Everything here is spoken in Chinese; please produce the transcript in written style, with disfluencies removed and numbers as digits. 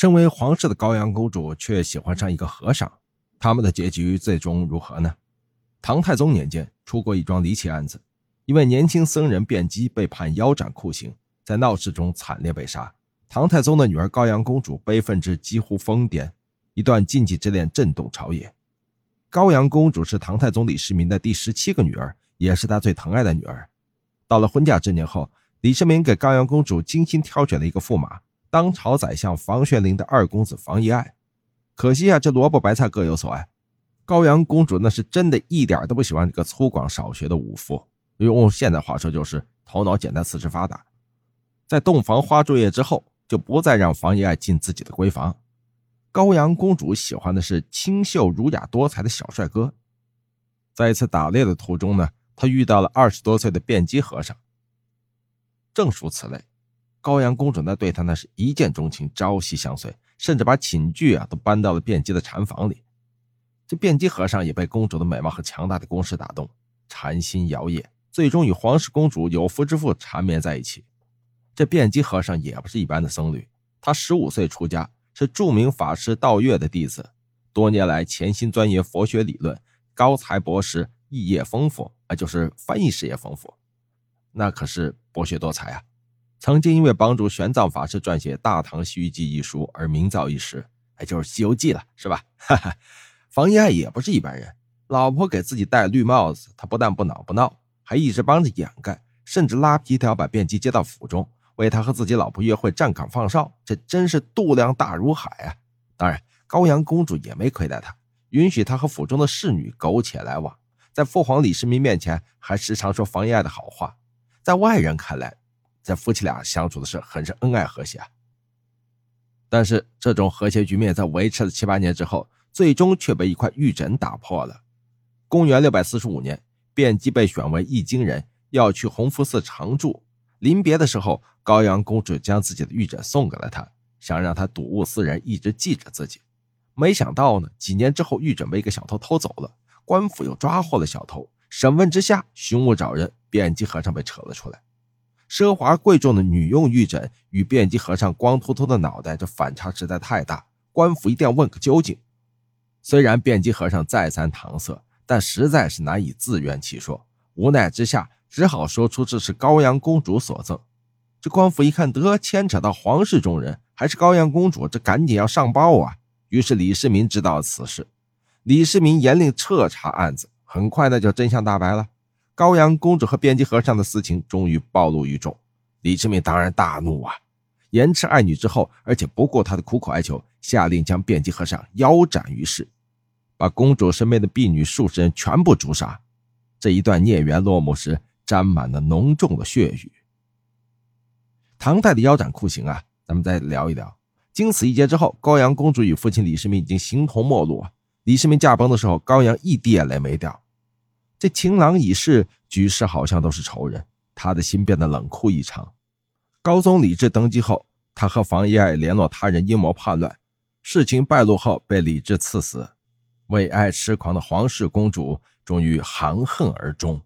身为皇室的高阳公主却喜欢上一个和尚，他们的结局最终如何呢？唐太宗年间出过一桩离奇案子，一位年轻僧人辩机被判腰斩酷刑，在闹市中惨烈被杀。唐太宗的女儿高阳公主悲愤至几乎疯癫，一段禁忌之恋震动朝野。高阳公主是唐太宗李世民的第17个女儿，也是他最疼爱的女儿。到了婚嫁之年后，李世民给高阳公主精心挑选了一个驸马，当朝宰相房玄龄的二公子房遗爱。可惜啊，这萝卜白菜各有所爱，高阳公主那是真的一点都不喜欢这个粗犷少学的武夫，用现代话说就是头脑简单，四肢发达。在洞房花烛夜之后，就不再让房遗爱进自己的闺房。高阳公主喜欢的是清秀儒雅多才的小帅哥。在一次打猎的途中呢，她遇到了20多岁的辩机和尚，正属此类。高阳公主呢对他那是一见钟情，朝夕相随，甚至把寝具啊都搬到了辩机的禅房里。这辩机和尚也被公主的美貌和强大的攻势打动，禅心摇曳，最终与皇室公主有夫之妇缠绵在一起。这辩机和尚也不是一般的僧侣，他15岁出家，是著名法师道月的弟子，多年来潜心钻研佛学理论，高才博识，译业丰富，就是翻译事业丰富，那可是博学多才啊。曾经因为帮助玄奘法师撰写《大唐西域记》一书而名噪一时，就是《西游记》了，是吧？房遗爱也不是一般人，老婆给自己戴绿帽子，他不但不闹，还一直帮着掩盖，甚至拉皮条把辩机接到府中，为他和自己老婆约会站岗放哨，这真是度量大如海啊！当然，高阳公主也没亏待他，允许他和府中的侍女苟且来往，在父皇李世民面前还时常说房遗爱的好话。在外人看来，这夫妻俩相处的是很是恩爱和谐啊。但是这种和谐局面在维持了7、8年之后，最终却被一块玉枕打破了。公元645年，辩机被选为易经人，要去弘福寺常住。临别的时候，高阳公主将自己的玉枕送给了他，想让他睹物思人，一直记着自己。没想到呢，几年之后玉枕被一个小偷偷走了，官府又抓获了小偷，审问之下寻物找人，辩机和尚被扯了出来。奢华贵重的女用玉枕与辩机和尚光秃秃的脑袋，这反差实在太大，官府一定要问个究竟。虽然辩机和尚再三搪塞，但实在是难以自圆其说，无奈之下只好说出这是高阳公主所赠。这官府一看得牵扯到皇室中人，还是高阳公主，这赶紧要上报啊。于是李世民知道此事，李世民严令彻查案子，很快呢就真相大白了。高阳公主和辩机和尚的私情终于暴露于众，李世民当然大怒啊，严斥爱女之后，而且不顾她的苦苦哀求，下令将辩机和尚腰斩于市，把公主身边的婢女数十人全部诛杀。这一段孽缘落幕时，沾满了浓重的血雨。唐代的腰斩酷刑啊，咱们再聊一聊。经此一劫之后，高阳公主与父亲李世民已经形同陌路啊。李世民驾崩的时候，高阳一滴眼泪没掉。这情郎已逝，举世好像都是仇人，他的心变得冷酷异常。高宗李治登基后，他和房遗爱联络他人阴谋叛乱，事情败露后被李治赐死。为爱痴狂的皇室公主终于含恨而终。